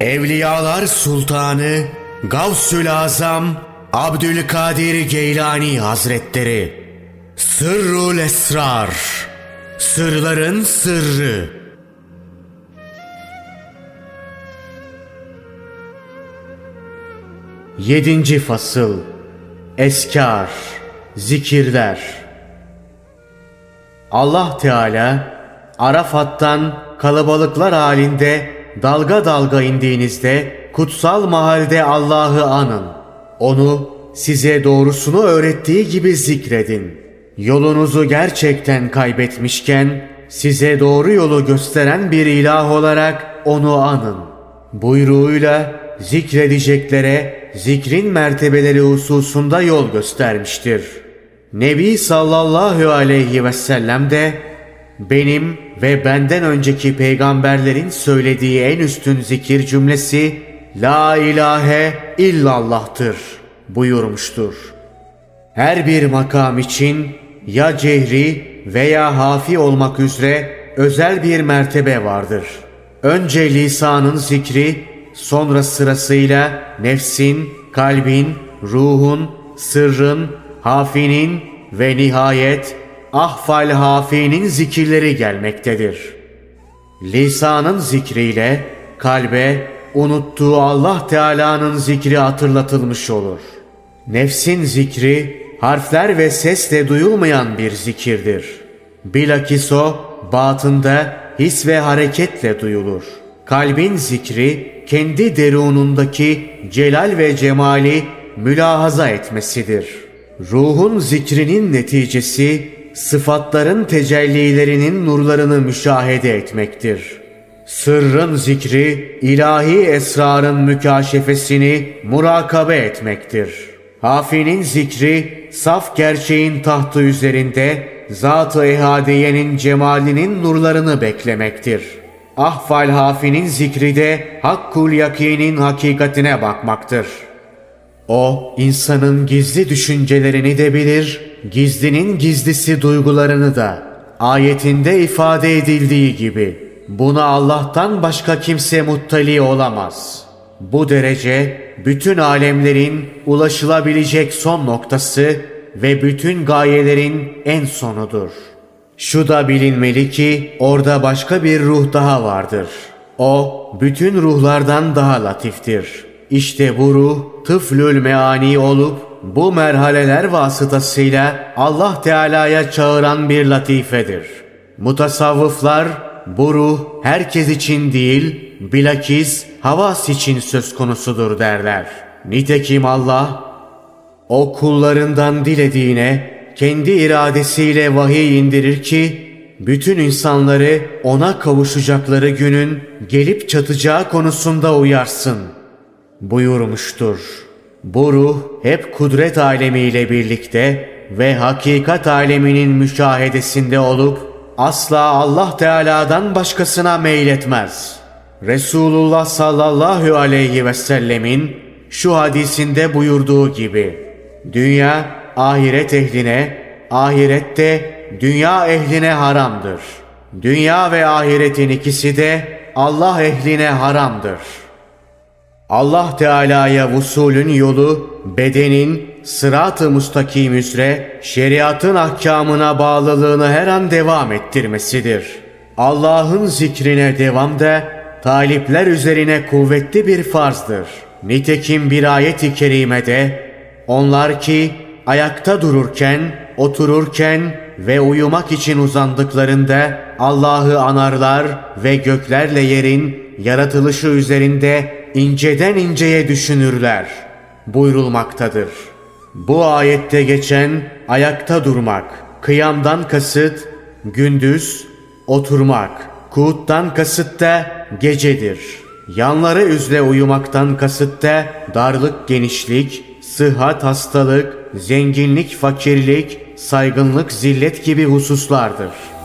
Evliyalar Sultanı Gavsü'l-Azam Abdülkadir Geylani Hazretleri, Sırr-ül Esrar, Sırların Sırrı. Yedinci fasıl: Eskar, zikirler. Allah Teala, Arafat'tan kalabalıklar halinde dalga dalga indiğinizde kutsal mahalde Allah'ı anın. Onu size doğrusunu öğrettiği gibi zikredin. Yolunuzu gerçekten kaybetmişken size doğru yolu gösteren bir ilah olarak onu anın. Buyruğuyla zikredeceklere zikrin mertebeleri hususunda yol göstermiştir. Nebi sallallahu aleyhi ve sellem de benim ve benden önceki peygamberlerin söylediği en üstün zikir cümlesi La ilahe illallah'tır buyurmuştur. Her bir makam için ya cehri veya hafi olmak üzere özel bir mertebe vardır. Önce lisanın zikri, sonra sırasıyla nefsin, kalbin, ruhun, sırrın, hafinin ve nihayet ahfal hafinin zikirleri gelmektedir. Lisanın zikriyle kalbe unuttuğu Allah Teala'nın zikri hatırlatılmış olur. Nefsin zikri harfler ve sesle duyulmayan bir zikirdir. Bilakis o batında his ve hareketle duyulur. Kalbin zikri kendi derunundaki celal ve cemali mülahaza etmesidir. Ruhun zikrinin neticesi sıfatların tecellilerinin nurlarını müşahede etmektir. Sırrın zikri, ilahi esrarın mükaşefesini murakabe etmektir. Hafinin zikri, saf gerçeğin tahtı üzerinde zat-ı ehadiyenin cemalinin nurlarını beklemektir. Ahval hafinin zikri de Hakkul Yakinin hakikatine bakmaktır. O, insanın gizli düşüncelerini de bilir, gizlinin gizlisi duygularını da, ayetinde ifade edildiği gibi. Buna Allah'tan başka kimse muttali olamaz. Bu derece bütün alemlerin ulaşılabilecek son noktası ve bütün gayelerin en sonudur. Şu da bilinmeli ki orada başka bir ruh daha vardır. O bütün ruhlardan daha latiftir. İşte bu ruh tıflül meani olup bu merhaleler vasıtasıyla Allah Teala'ya çağıran bir latifedir. Mutasavvıflar bu ruh herkes için değil, bilakis havas için söz konusudur derler. Nitekim Allah, o kullarından dilediğine kendi iradesiyle vahiy indirir ki, bütün insanları ona kavuşacakları günün gelip çatacağı konusunda uyarsın buyurmuştur. Bu ruh hep kudret alemiyle birlikte ve hakikat aleminin müşahedesinde olup asla Allah Teala'dan başkasına meyletmez. Resulullah sallallahu aleyhi ve sellemin şu hadisinde buyurduğu gibi, dünya ahiret ehline, ahiret de dünya ehline haramdır. Dünya ve ahiretin ikisi de Allah ehline haramdır. Allah Teala'ya vusulün yolu bedenin sırat-ı mustakim üzere şeriatın ahkamına bağlılığını her an devam ettirmesidir. Allah'ın zikrine devam da talipler üzerine kuvvetli bir farzdır. Nitekim bir ayet-i kerimede onlar ki ayakta dururken, otururken ve uyumak için uzandıklarında Allah'ı anarlar ve göklerle yerin yaratılışı üzerinde inceden inceye düşünürler buyrulmaktadır. Bu ayette geçen ayakta durmak, kıyamdan kasıt gündüz, oturmak, kuğuttan kasıt da gecedir. Yanları üzle uyumaktan kasıt da darlık, genişlik, sıhhat, hastalık, zenginlik, fakirlik, saygınlık, zillet gibi hususlardır.